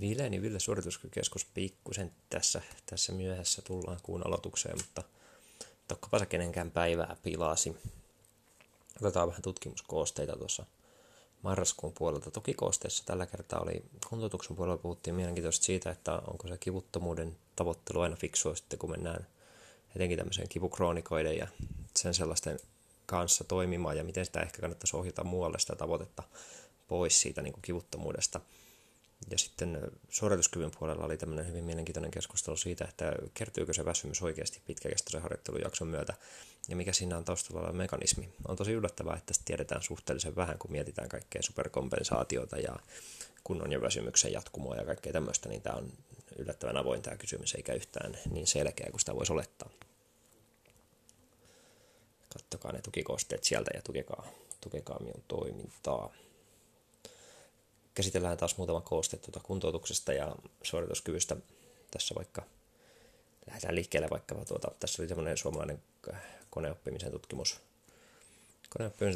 Ville suorituskykeskus pikkusen tässä myöhässä tullaan kuun aloitukseen, mutta tokkopa se kenenkään päivää pilasi. Otetaan vähän tutkimuskoosteita tuossa marraskuun puolelta. Toki koosteessa tällä kertaa oli kuntoutuksen puolella puhuttiin mielenkiintoista siitä, että onko se kivuttomuuden tavoittelu aina fiksua sitten, kun mennään etenkin tämmöiseen kipukroonikoiden ja sen sellaisten kanssa toimimaan ja miten sitä ehkä kannattaisi ohjata muualle sitä tavoitetta pois siitä niin kuin kivuttomuudesta. Ja sitten suorituskyvyn puolella oli tämmöinen hyvin mielenkiintoinen keskustelu siitä, että kertyykö se väsymys oikeasti pitkäkestoisen harjoittelujakson myötä ja mikä siinä on taustalla oleva mekanismi. On tosi yllättävää, että tiedetään suhteellisen vähän, kun mietitään kaikkea superkompensaatiota ja kunnon ja väsymyksen jatkumoa ja kaikkea tämmöistä, niin tämä on yllättävän avoin tämä kysymys, eikä yhtään niin selkeä kuin sitä voisi olettaa. Kattokaa ne tukikoosteet sieltä ja tukekaa minun toimintaa. Käsitellään taas muutama kooste kuntoutuksesta ja suorituskyvystä. Tässä vaikka lähdetään liikkeelle tässä oli semmoinen suomalainen koneoppimisen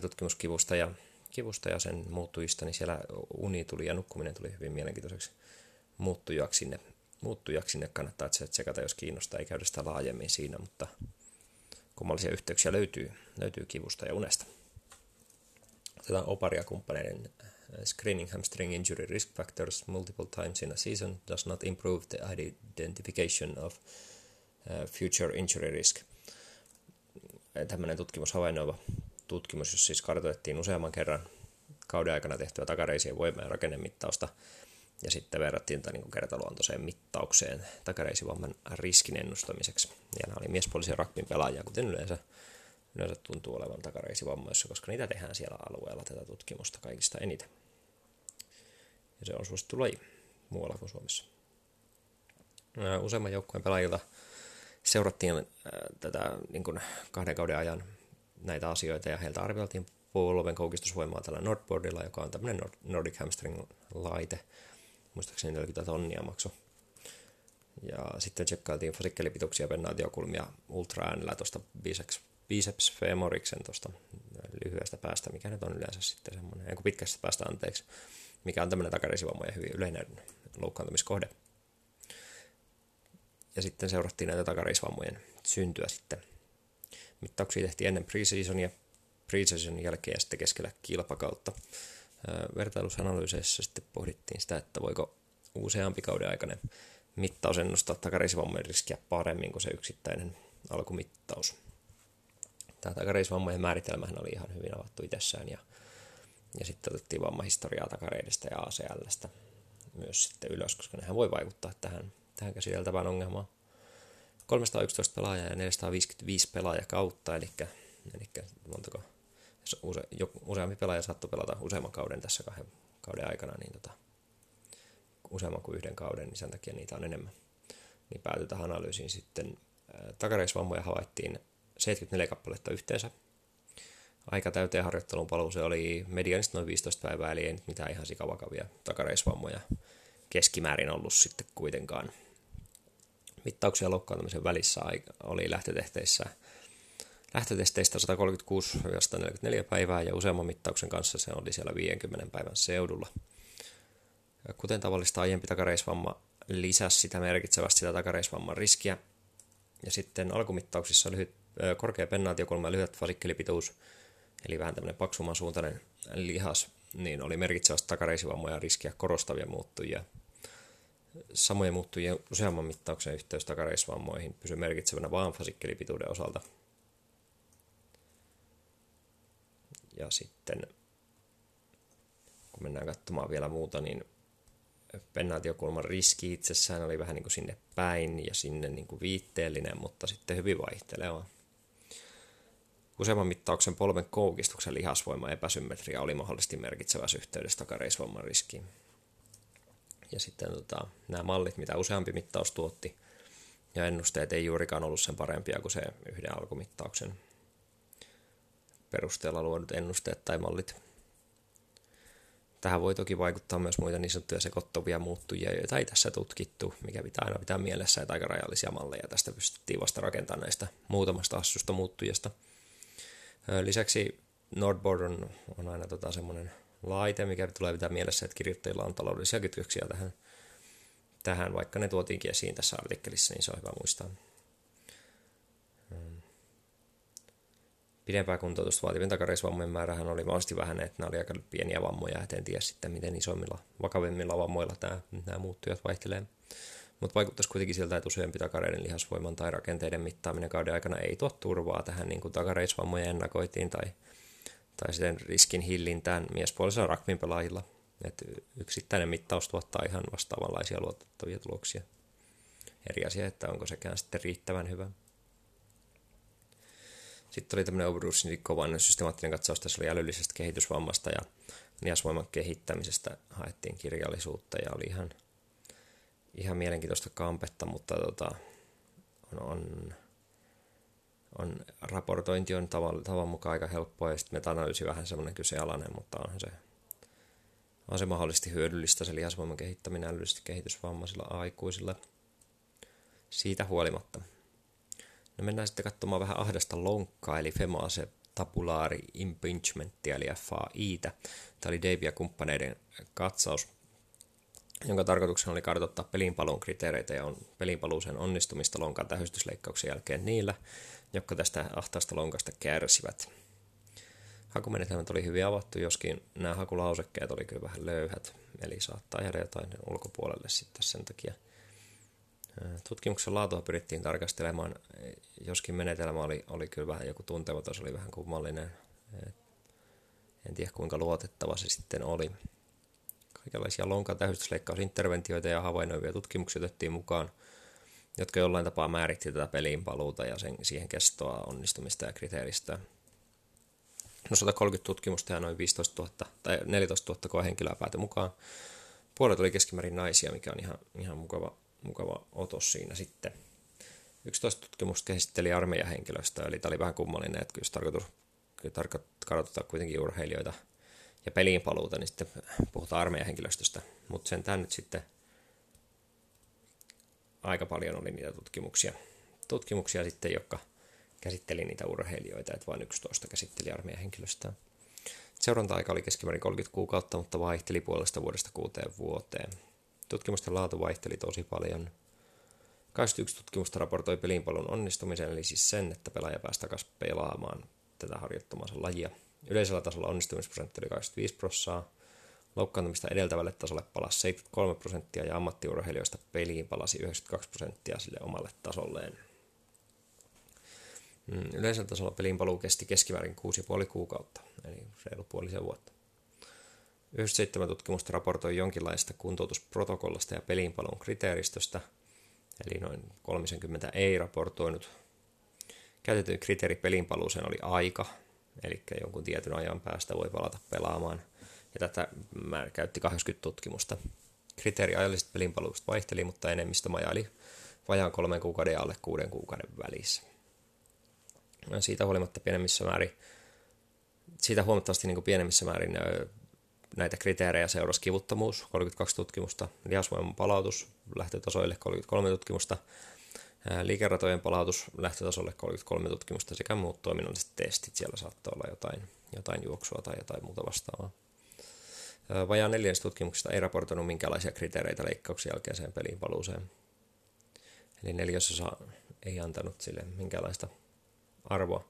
tutkimus kivusta ja sen muuttujista, niin siellä uni tuli ja nukkuminen tuli hyvin mielenkiintoiseksi muuttujaksi sinne kannattaa tsekata, jos kiinnostaa, ei käydä sitä laajemmin siinä, mutta kummallisia yhteyksiä löytyy kivusta ja unesta. Otetaan oparia kumppaneiden Screening hamstring injury risk factors multiple times in a season does not improve the identification of future injury risk. Tämmöinen tutkimus, havainnoiva tutkimus, jossa siis kartoitettiin useamman kerran kauden aikana tehtyä takareisien voima- ja rakennemittausta ja sitten verrattiin tätä niin kertaluontoiseen mittaukseen takareisivamman riskin ennustamiseksi. Ja nämä oli miespuolisia rugbyn pelaajia, kuten yleensä tuntuu olevan takareisivammoissa, koska niitä tehdään siellä alueella tätä tutkimusta kaikista eniten. Ja se on suosittu laji muualla kuin Suomessa. Useamman joukkueen pelaajilta seurattiin tätä niin kuin 2 kauden ajan näitä asioita ja heiltä arvioitiin polven koukistusvoimaa tällä Nordboardilla, joka on tämmöinen Nordic Hamstring-laite. Muistaakseni 40 000 € maksoi. Ja sitten tsekkailtiin fasikkelipituuksia, pennaatiokulmia ultraäänellä tuosta biceps femoriksen tuosta lyhyestä päästä, mikä nyt on yleensä sitten semmoinen, ei kun pitkästä päästä anteeksi, mikä on tämmöinen takareisivamma ja hyvin yleinen loukkaantumiskohde. Ja sitten seurattiin näitä takareisivammojen syntyä sitten. Mittauksia tehtiin ennen pre-seasonia, pre-seasonin jälkeen ja sitten keskellä kilpakautta. Vertailusanalyyseissa sitten pohdittiin sitä, että voiko useampi kauden aikainen mittaus ennustaa takareisivammojen riskiä paremmin kuin se yksittäinen alkumittaus. Tämä takareisivammojen määritelmähän oli ihan hyvin avattu itsessään ja sitten otettiin vammahistoriaa takareidesta ja ACL:stä myös sitten ylös, koska nehän voi vaikuttaa tähän käsiteltävään ongelmaan. 311 pelaajaa ja 455 pelaajaa kautta, eli montako, useampi pelaaja saattoi pelata useamman kauden tässä 2 kauden aikana, niin useamman kuin 1 kauden, niin sen takia niitä on enemmän. Niin päätytään analyysiin sitten. Takareisivammoja havaittiin 74 kappaletta yhteensä. Aika täyteen harjoittelun paluu se oli medianista noin 15 päivää, eli ei nyt mitään ihan sikavakavia takareisivammoja keskimäärin ollut sitten kuitenkaan. Mittauksia loukkaantumisen välissä oli lähtötesteistä 136-144 päivää, ja useamman mittauksen kanssa se oli siellä 50 päivän seudulla. Kuten tavallista, aiempi takareisivamma lisäsi sitä merkitsevästi sitä takareisivamman riskiä, ja sitten alkumittauksissa korkea pennaatiokulma ja lyhyt fasikkelipituus, eli vähän tämmöinen paksumman suuntainen lihas, niin oli merkitsevästi takareisivammoja riskiä korostavia muuttujia. Samojen muuttujien useamman mittauksen yhteys takareisivammoihin pysyi merkitsevänä vaan fasikkelipituuden osalta. Ja sitten, kun mennään katsomaan vielä muuta, niin pennaatiokulman riski itsessään oli vähän niin kuin sinne päin ja sinne niin kuin viitteellinen, mutta sitten hyvin vaihteleva. Useamman mittauksen polven koukistuksen lihasvoima epäsymmetria oli mahdollisesti merkitsevässä yhteydessä takareisivamman riskiin. Ja sitten nämä mallit, mitä useampi mittaus tuotti, ja ennusteet ei juurikaan ollut sen parempia kuin se yhden alkumittauksen perusteella luodut ennusteet tai mallit. Tähän voi toki vaikuttaa myös muita niin sanottuja sekoittavia muuttujia, joita ei tässä tutkittu, mikä pitää aina pitää mielessä, että aika rajallisia malleja tästä pystyttiin vasta rakentamaan näistä muutamasta hassusta muuttujasta. Lisäksi Nordboard on aina semmoinen laite, mikä tulee pitää mielessä, että kirjoittajilla on taloudellisia kytköksiä tähän tähän, vaikka ne tuotiinkin esiin tässä artikkelissa, niin se on hyvä muistaa. Pidempää kuntoutusta vaativien takareisvammojen määrähän oli vahvasti vähäinen, nämä oli aika pieniä vammoja, et en tiedä sitten miten isommilla, vakavimmilla vammoilla nämä muuttujat vaihtelee. Mutta vaikuttaisi kuitenkin siltä, että useampi takareiden lihasvoiman tai rakenteiden mittaaminen kauden aikana ei tuo turvaa tähän, niin kuin takareisvammoja ennakoitiin, tai sitten riskin hillintään miespuolisella ragbyn pelaajilla. Et yksittäinen mittaus tuottaa ihan vastaavanlaisia luotettavia tuloksia. Eri asia, että onko sekään sitten riittävän hyvä. Sitten oli tämmöinen Obrusnikovan systemaattinen katsaus, tässä oli älyllisestä kehitysvammasta ja lihasvoiman kehittämisestä haettiin kirjallisuutta ja oli ihan mielenkiintoista kampetta, mutta raportointi on tavan mukaan aika helppoa ja sitten meta-analyysi vähän semmoinen kyseenalainen, mutta on se mahdollisesti hyödyllistä se lihasvoiman kehittäminen älyllisesti kehitysvammaisilla aikuisilla siitä huolimatta. No mennään sitten katsomaan vähän ahdasta lonkkaa, eli femorostabulaari impingementia, eli FAI:tä. Tämä oli Dave ja kumppaneiden katsaus, jonka tarkoituksena oli kartoittaa pelinpaluun kriteereitä ja on pelinpaluuseen onnistumista lonkan tähystysleikkauksen jälkeen niillä, jotka tästä ahtaasta lonkasta kärsivät. Hakumenetelmät oli hyvin avattu, joskin nämä hakulausekkeet oli kyllä vähän löyhät, eli saattaa jäädä jotain ulkopuolelle sitten sen takia. Tutkimuksen laatua pyrittiin tarkastelemaan, joskin menetelmä oli kyllä vähän joku tuntematon, se oli vähän kummallinen. En tiedä kuinka luotettava se sitten oli. Kaikenlaisia lonkan tähystysleikkausinterventioita ja havainnoivia tutkimuksia otettiin mukaan, jotka jollain tapaa määritti tätä peliinpaluuta ja siihen kestoa, onnistumista ja kriteeristä. No 130 tutkimusta ja noin 15 000 tai 14 000 koehenkilöä päätyi mukaan. Puolet oli keskimäärin naisia, mikä on ihan mukava otos siinä sitten. 11 tutkimusta käsitteli armeijahenkilöstöä, eli tämä oli vähän kummallinen, että jos tarkoittaa kuitenkin urheilijoita ja peliinpaluuta, niin sitten puhutaan armeijahenkilöstöstä. Mutta sentään nyt sitten aika paljon oli niitä tutkimuksia sitten, jotka käsitteli niitä urheilijoita, että vain 11 käsitteli armeijahenkilöstöä. Seuranta-aika oli keskimäärin 30 kuukautta, mutta vaihteli puolesta vuodesta 6 vuoteen. Tutkimusten laatu vaihteli tosi paljon. 21 tutkimusta raportoi pelinpaluun onnistumisen, eli siis sen, että pelaaja pääsi takaisin pelaamaan tätä harjoittamansa lajia. Yleisellä tasolla onnistumisprosentti oli 25%, loukkaantumista edeltävälle tasolle palasi 73% ja ammattiurheilijoista peliin palasi 92% sille omalle tasolleen. Yleisellä tasolla pelinpaluu kesti keskimäärin 6,5 kuukautta, eli reilu puolisen vuotta. 97 tutkimusta raportoi jonkinlaista kuntoutusprotokollasta ja pelinpaluun kriteeristöstä, eli noin 30 ei raportoinut. Käytetty kriteeri pelinpaluuseen oli aika, eli jonkun tietyn ajan päästä voi palata pelaamaan, ja tätä käytti 80 tutkimusta. Kriteeri ajallisesta pelinpaluusta vaihteli, mutta enemmistö majaili vajaan 3 kuukauden ja alle 6 kuukauden välissä. Siitä huolimatta huomattavasti pienemmissä määrin näitä kriteerejä seurasi kivuttomuus, 32 tutkimusta, lihasvoiman palautus lähtötasoille 33 tutkimusta, liikeratojen palautus lähtötasolle 33 tutkimusta sekä muut toiminnalliset testit. Siellä saattoi olla jotain juoksua tai jotain muuta vastaavaa. Vajaa 4 tutkimuksista ei raportoinut minkälaisia kriteereitä leikkauksen jälkeiseen peliinpaluuseen. Eli 4% ei antanut sille minkälaista arvoa.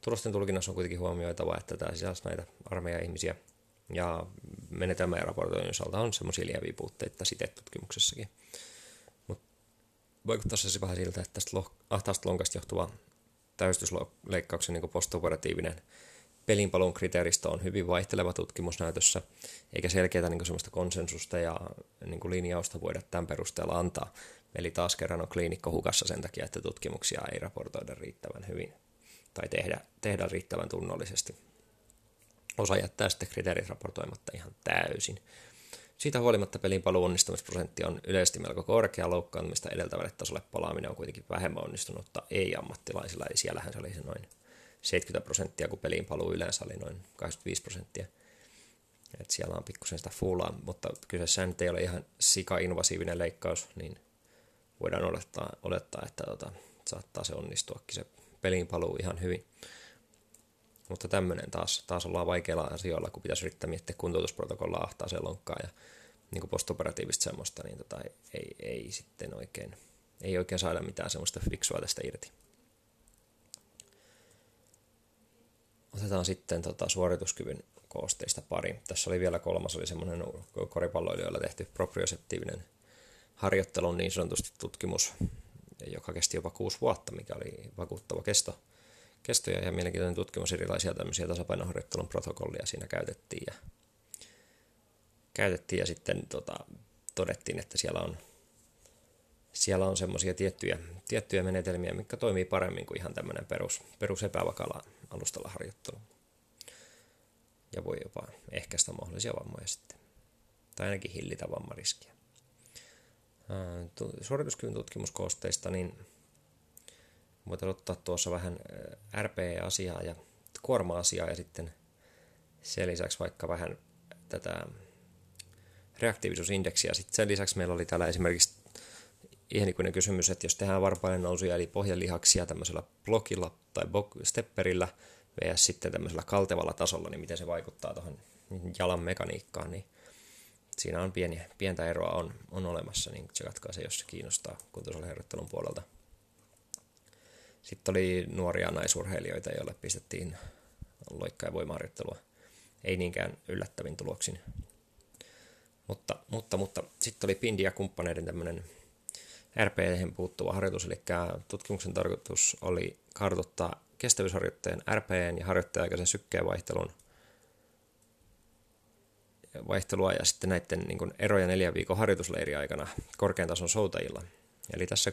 Tulosten tulkinnassa on kuitenkin huomioitava, että tämä sisälsi näitä armeija-ihmisiä ja menetelmä- ja raportoinnin osalta on semmoisia lieviä puutteita sitetutkimuksessakin. Mutta vaikuttaa se vähän siltä, että tästä ahtaasta lonkasta johtuva täystysleikkauksen niin postoperatiivinen pelinpaluun kriteeristö on hyvin vaihteleva tutkimusnäytössä, eikä selkeää niin semmoista konsensusta ja niin linjausta voida tämän perusteella antaa. Eli taas kerran on kliinikko hukassa sen takia, että tutkimuksia ei raportoida riittävän hyvin tai tehdä riittävän tunnollisesti. Osa jättää sitten kriteerit raportoimatta ihan täysin. Siitä huolimatta pelinpaluun onnistumisprosentti on yleisesti melko korkea, loukkaantumista edeltävälle tasolle palaaminen on kuitenkin vähemmän onnistunutta ei-ammattilaisilla, eli siellähän se oli se noin 70%, kun pelinpaluu yleensä oli noin 25%. Et siellä on pikkusen sitä fuulaa, mutta kyseessä nyt ei ole ihan sika-invasiivinen leikkaus, niin voidaan olettaa että saattaa se onnistuakin se pelinpaluu ihan hyvin. Mutta tämmöinen taas ollaan vaikeilla asioilla, kun pitäisi yrittää miettiä kuntoutusprotokollaa ahtaaseen lonkkaan ja niin kuin postoperatiivista semmoista, niin ei sitten oikein, ei oikein saada mitään semmoista fiksua tästä irti. Otetaan sitten suorituskyvyn koosteista pari. Tässä oli vielä kolmas, oli semmoinen koripalloilijoilla tehty proprioseptiivinen harjoittelun niin sanotusti tutkimus, joka kesti jopa 6 vuotta, mikä oli vakuuttava kesto ja mielenkiintoinen tutkimus, erilaisia tämmöisiä tasapainoharjoittelun protokollia siinä käytettiin ja sitten todettiin, että siellä on semmoisia tiettyjä menetelmiä, mitkä toimii paremmin kuin ihan tämmöinen perus epävakaalla alustalla harjoittelu. Ja voi jopa ehkäistä mahdollisia vammoja sitten, tai ainakin hillitä vammariskiä. Suorituskyvyn tutkimuskoosteista, niin voitais ottaa tuossa vähän RPE-asiaa ja kuorma-asiaa ja sitten sen lisäksi vaikka vähän tätä reaktiivisuusindeksiä. Sitten sen lisäksi meillä oli täällä esimerkiksi ihanikuinen kysymys, että jos tehdään varpaiden nousuja eli pohjalihaksia tämmöisellä blokilla tai stepperillä vs. sitten tämmöisellä kaltevalla tasolla, niin miten se vaikuttaa tuohon jalan mekaniikkaan, niin siinä on pientä eroa on olemassa, niin tsekatkaa se, jos se kiinnostaa kuntosalherjoittelun puolelta. Sitten oli nuoria naisurheilijoita, joille pistettiin loikka- ja voimaharjoittelua. Ei niinkään yllättävin tuloksin. Mutta sitten oli Pindi ja kumppaneiden tämmöinen RPE:hen puuttuva harjoitus, eli tutkimuksen tarkoitus oli kartoittaa kestävyysharjoitteen RPE:n ja harjoittaja-aikaisen sykkeen vaihtelua ja sitten näiden niin kuin eroja 4 viikon harjoitusleirin aikana korkean tason soutajilla. Eli tässä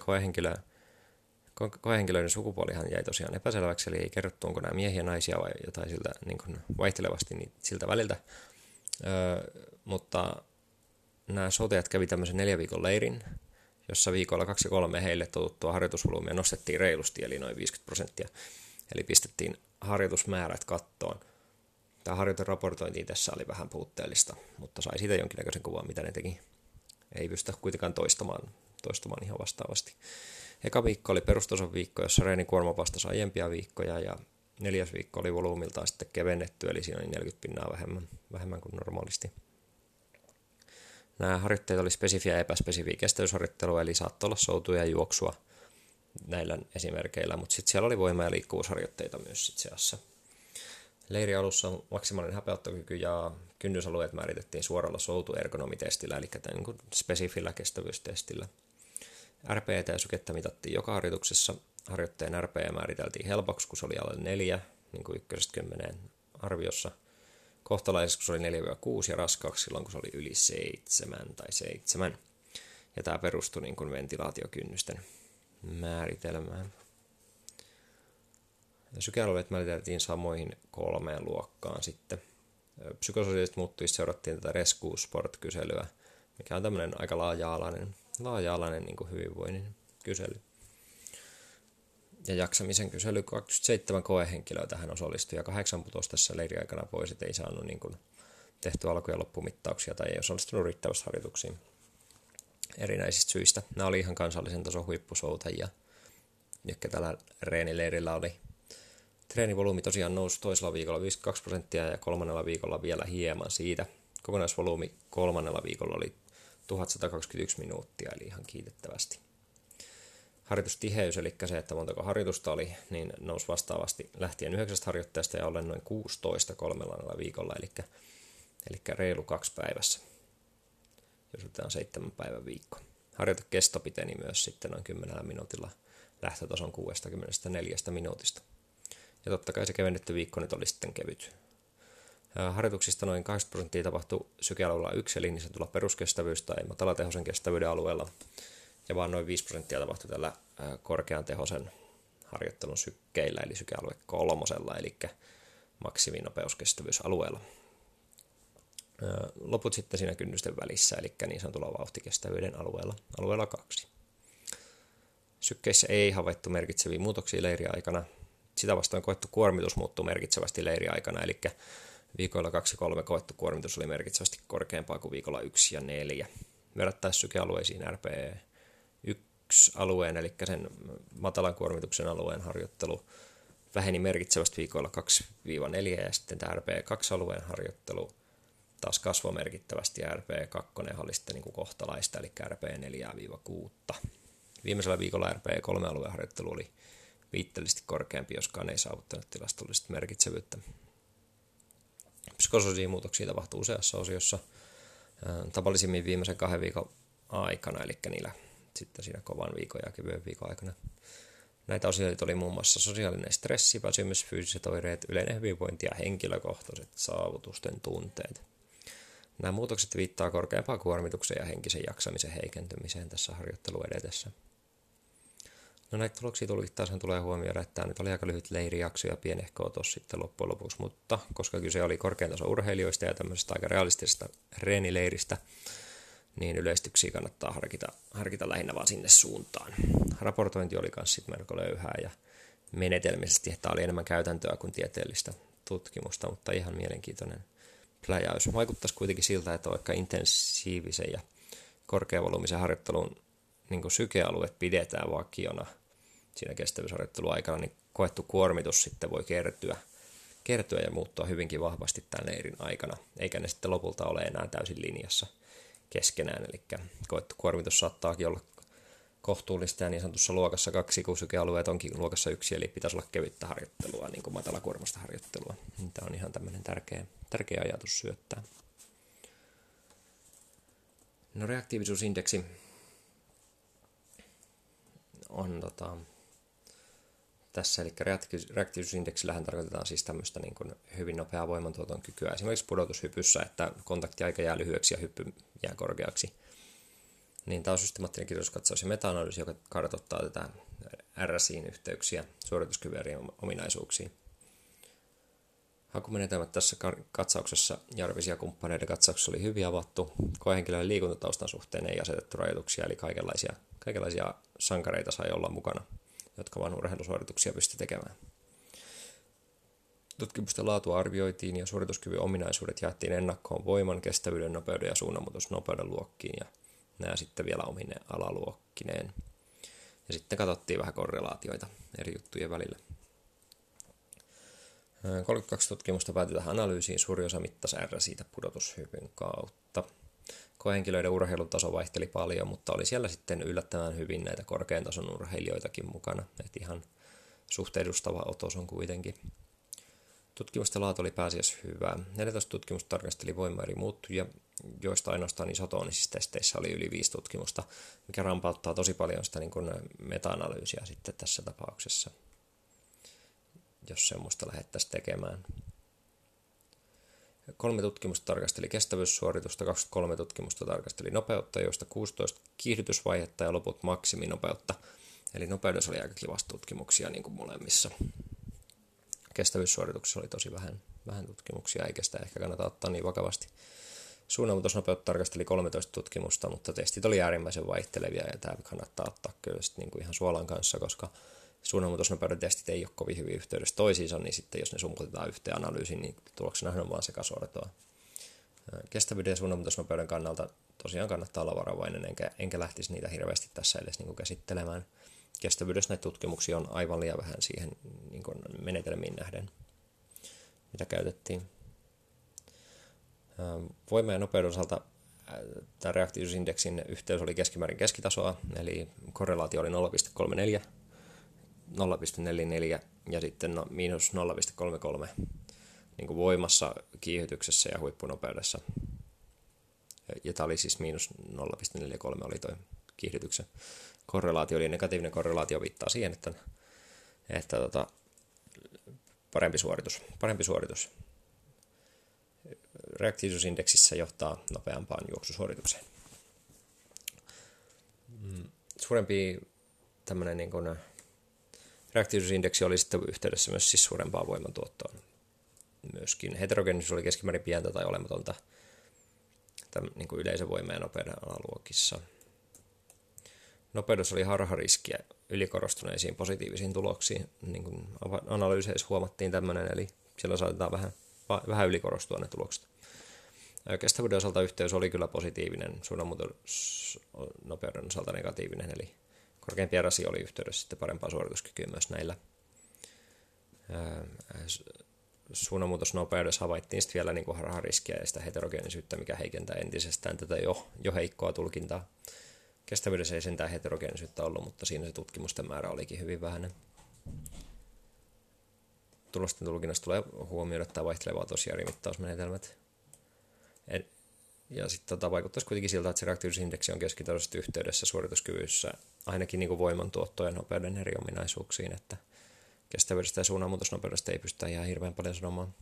koehenkilöiden sukupuolihan jäi tosiaan epäselväksi, eli ei kerrottu, onko nämä miehiä, naisia vai jotain siltä, niin kuin vaihtelevasti niin siltä väliltä. Mutta nämä soutajat kävi tämmöisen 4 viikon leirin, jossa viikolla 2-3 heille totuttua harjoitusvolyymia nostettiin reilusti, eli noin 50%. Eli pistettiin harjoitusmäärät kattoon. Tämä harjoiteraportointi tässä oli vähän puutteellista, mutta sai siitä jonkinnäköisen kuvan, mitä ne teki. Ei pystytä kuitenkaan toistumaan ihan vastaavasti. Eka viikko oli perustason viikko, jossa reeni kuormapastasi aiempia viikkoja, ja 4. viikko oli volyymiltaan sitten kevennetty, eli siinä oli 40% vähemmän kuin normaalisti. Nämä harjoitteet oli spesifiä ja epäspesifiä kestävyysharjoittelua, eli saattoi olla soutuja ja juoksua näillä esimerkkeillä, mutta sitten siellä oli voima- ja liikkuvuusharjoitteita myös itse asiassa. Leirin alussa maksimaalinen häpeottokyky ja kynnysalueet määritettiin suoralla soutuergonomitestillä, eli tämän niin kuin spesifillä kestävyystestillä. RPEtä ja sykettä mitattiin joka harjoituksessa. Harjoitteen RPE määriteltiin helpoksi, kun se oli alle 4, niin kuin 1-10 arviossa. Kohtalaisessa, kun se oli 4-6 ja raskaaksi silloin, kun se oli yli 7. Ja tämä perustui niin kuin ventilaatiokynnysten määritelmään. Sykealueet määriteltiin samoihin 3 luokkaan sitten. Psykososiaaliset muuttujista seurattiin tätä Rescue Sport-kyselyä, mikä on tämmöinen aika laaja-alainen niin kuin hyvinvoinnin kysely. Ja jaksamisen kysely, 27 koehenkilöä tähän osallistui ja 8 putosi tässä leirin aikana pois, ettei saanut niin kuin tehty alku- ja loppumittauksia tai ei osallistunut riittävästi harjoituksiin erinäisistä syistä. Nämä oli ihan kansallisen tason huippusoutajia, jotka tällä reenileirillä oli. Treenivolyymi tosiaan nousi toisella viikolla 52% ja kolmannella viikolla vielä hieman siitä. Kokonaisvolyymi kolmannella viikolla oli 1121 minuuttia, eli ihan kiitettävästi. Harjoitustiheys, eli se, että montako harjoitusta oli, niin nousi vastaavasti lähtien 9 harjoittajasta ja ollen noin 16 kolmannella viikolla, eli reilu 2 päivässä, jos otetaan 7 päivän viikko. Harjoitekesto piteni myös sitten noin 10 minuutilla lähtötason 64 minuutista. Ja totta kai se kevennetty viikko nyt oli sitten kevyt. Harjoituksista noin 80% tapahtui sykealueella 1, eli niin sanotulla peruskestävyys- tai matalatehoisen kestävyyden alueella, ja vaan noin 5% tapahtui tällä korkean tehoisen harjoittelun sykkeillä, eli sykealue 3, eli maksiminopeuskestävyysalueella. Loput sitten siinä kynnysten välissä, eli niin sanotulla vauhtikestävyyden alueella 2. Sykkeissä ei havaittu merkitseviä muutoksia leirin aikana. Sitä vastaan koettu kuormitus muuttui merkitsevästi leirin aikana, eli viikoilla 2 ja 3 koettu kuormitus oli merkitsevästi korkeampaa kuin viikolla 1 ja 4. Verrattaessa sykealueisiin RPE1-alueen, eli sen matalan kuormituksen alueen harjoittelu väheni merkitsevästi viikoilla 2-4, ja sitten tämä RPE2-alueen harjoittelu taas kasvoi merkittävästi ja RP2 oli sitten niin kuin kohtalaista, eli RP4-6. Viimeisellä viikolla RP3-alueen harjoittelu oli viitteellisesti korkeampi, joskaan ei saavuttanut tilastollista merkitsevyyttä. Psykososiaalisia muutoksia tapahtuu useassa osiossa tavallisimmin viimeisen 2 viikon aikana, eli niillä sitten siinä kovan viikon ja kevyen viikon aikana. Näitä osioita oli muun muassa sosiaalinen stressi, väsymys, fyysiset oireet, yleinen hyvinvointi ja henkilökohtaiset saavutusten tunteet. Nämä muutokset viittaa korkeampaan kuormitukseen ja henkisen jaksamisen heikentymiseen tässä harjoittelun edetessä. No näitä tuloksia tulkittaessa tulee huomioida, että tämä nyt oli aika lyhyt leirijakso ja pienehko otos sitten loppujen lopuksi, mutta koska kyse oli korkean tason urheilijoista ja tämmöisestä aika realistisesta reenileiristä, niin yleistyksiä kannattaa harkita lähinnä vaan sinne suuntaan. Raportointi oli myös melko löyhää ja menetelmisesti, että oli enemmän käytäntöä kuin tieteellistä tutkimusta, mutta ihan mielenkiintoinen pläjäys. Vaikuttaisi kuitenkin siltä, että vaikka intensiivisen ja korkeavolyymisen harjoittelun niin sykealueet pidetään vakiona siinä kestävyysharjoittelun aikana, niin koettu kuormitus sitten voi kertyä ja muuttua hyvinkin vahvasti tämän leirin aikana, eikä ne sitten lopulta ole enää täysin linjassa keskenään, eli koettu kuormitus saattaakin olla kohtuullista ja niin sanotussa luokassa 2, kun sykealueet onkin luokassa 1, eli pitäisi olla kevyttä harjoittelua, niin kuin matalakuormasta harjoittelua. Tämä on ihan tämmöinen tärkeä ajatus syöttää. No reaktiivisuusindeksi on tässä, eli reaktiivisuusindeksillähän tarkoitetaan siis tämmöistä niin kuin hyvin nopeaa voimantuoton kykyä, esimerkiksi pudotushypyssä, että kontaktiaika jää lyhyeksi ja hyppy jää korkeaksi. Niin tämä on systemaattinen kirjoituskatsaus ja meta-analyysi, joka kartoittaa tätä RSI-yhteyksiä suorituskyvyn ominaisuuksiin. Hakumenetelmät tässä katsauksessa, Jarvisia kumppaneiden katsauksessa, oli hyvin avattu. Koehenkilöiden liikuntataustan suhteen ei asetettu rajoituksia, eli kaikenlaisia sankareita sai olla mukana, jotka vain urheilusuorituksia pystyi tekemään. Tutkimusten laatua arvioitiin ja suorituskyvyn ominaisuudet jaettiin ennakkoon voiman, kestävyyden, nopeuden ja suunnanmuutosnopeuden luokkiin ja nämä sitten vielä omine alaluokkineen. Ja sitten katsottiin vähän korrelaatioita eri juttujen välillä. 32 tutkimusta päätyi tähän analyysiin, suuri osa mittasi RSI:tä pudotushypyn kautta. Koehenkilöiden urheilutaso vaihteli paljon, mutta oli siellä sitten yllättävän hyvin näitä korkean tason urheilijoitakin mukana. Et ihan suht edustava otos on kuitenkin. Tutkimusten laatu oli pääasiassa hyvää. 14 tutkimusta tarkasteli voimaa eri muuttuja, joista ainoastaan isotonisissa testeissä oli yli 5 tutkimusta, mikä rampauttaa tosi paljon sitä niin kuin meta-analyysiä sitten tässä tapauksessa, jos semmoista lähdettäisiin tekemään. 3 tutkimusta tarkasteli kestävyyssuoritusta, 23 tutkimusta tarkasteli nopeutta, joista 16 kiihdytysvaihetta ja loput maksiminopeutta. Eli nopeudessa oli aika kivasti tutkimuksia niin kuin molemmissa. Kestävyyssuorituksessa oli tosi vähän tutkimuksia, eikä sitä ehkä kannata ottaa niin vakavasti. Suunnanmuutosnopeutta tarkasteli 13 tutkimusta, mutta testit oli äärimmäisen vaihtelevia ja tämä kannattaa ottaa kyllä niin kuin ihan suolan kanssa, koska suunnanmuutosnopeuden testit ei ole kovin hyvin yhteydessä toisiinsa, niin sitten jos ne summutetaan yhteen analyysiin, niin tuloksena on vaan sekasortoa. Kestävyyden ja suunnanmuutosnopeuden kannalta tosiaan kannattaa olla varovainen, enkä lähtisi niitä hirveästi tässä edes niin kuin käsittelemään. Kestävyydessä näitä tutkimuksia on aivan liian vähän siihen niin kuin menetelmiin nähden, mitä käytettiin. Voima- ja nopeuden osalta tämä reaktiivisuusindeksin yhteys oli keskimäärin keskitasoa, eli korrelaatio oli 0,34. 0,44 ja sitten miinus 0,33 niin kuin voimassa, kiihytyksessä ja huippunopeudessa. Ja tämä oli siis miinus 0,43 oli tuo kiihdytyksen korrelaatio, eli negatiivinen korrelaatio viittaa siihen, että parempi suoritus reaktiivisuusindeksissä johtaa nopeampaan juoksusuoritukseen. Suurempi tämmöinen niin kuin reaktiivisuusindeksi oli sitten yhteydessä myös siis suurempaan voimantuottoon. Myöskin heterogeenisuus oli keskimäärin pientä tai olematonta niin kuin yleisen voiman ja nopeuden alaluokissa. Nopeudessa oli harhariskiä ylikorostuneisiin positiivisiin tuloksiin. Niin kuin analyyseissä huomattiin tämmöinen, eli siellä saatetaan vähän ylikorostua ne tulokset. Kestävyyden osalta yhteys oli kyllä positiivinen, suunnanmuutosnopeuden osalta negatiivinen, eli korkeampi RSI oli yhteydessä sitten parempaan suorituskykyyn myös näillä. suunnanmuutosnopeudessa havaittiin sitten vielä niin harhariskiä ja sitä heterogeenisyyttä, mikä heikentää entisestään tätä jo heikkoa tulkintaa. Kestävyydessä ei sentään heterogeenisyyttä ollut, mutta siinä se tutkimusten määrä olikin hyvin vähäinen. Tulosten tulkinnassa tulee huomioida tämä vaihteleva tosiaarimittausmenetelmät. Ja sitten vaikuttaisi kuitenkin siltä, että se reaktiivisuusindeksi on keskitasoisesti yhteydessä suorituskyvyssä ainakin niin kuin voimantuotto ja nopeuden eri ominaisuuksiin, että kestävyydestä ja suunnanmuutosnopeudesta ei pystytä ihan hirveän paljon sanomaan.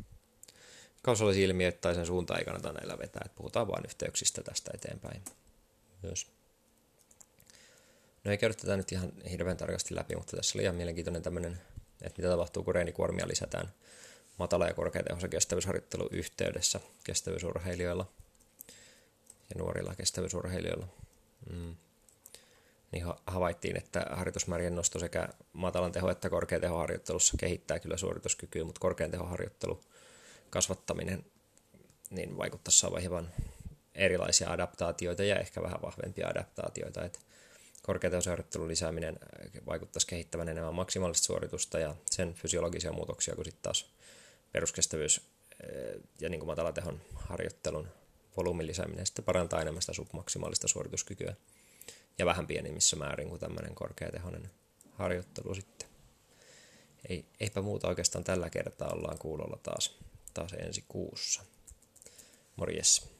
Kausaalisia ilmiöitä tai sen suuntaan ei kannata näillä vetää, että puhutaan vain yhteyksistä tästä eteenpäin myös. No ei käydä tätä nyt ihan hirveän tarkasti läpi, mutta tässä oli ihan mielenkiintoinen tämmöinen, että mitä tapahtuu, kun reenikuormia lisätään matala- ja korkeatehoisen kestävyysharjoittelun yhteydessä kestävyysurheilijoilla ja nuorilla kestävyysurheilijoilla. Niin havaittiin, että harjoitusmäärien nosto sekä matalan teho- että korkean tehoharjoittelussa kehittää kyllä suorituskykyä, mutta korkean tehoharjoittelu kasvattaminen niin vaikuttaa saavan hieman erilaisia adaptaatioita ja ehkä vähän vahvempia adaptaatioita. Korkeatehoharjoittelun lisääminen vaikuttaisi kehittävän enemmän maksimaalista suoritusta ja sen fysiologisia muutoksia kuin sitten taas peruskestävyys ja niin kuin matalatehon harjoittelun volyymin lisääminen sitten parantaa enemmän sitä submaksimaalista suorituskykyä ja vähän pienemmissä määrin kuin tämmöinen korkeatehoinen harjoittelu sitten. Eipä muuta oikeastaan tällä kertaa, ollaan kuulolla taas ensi kuussa. Morjes!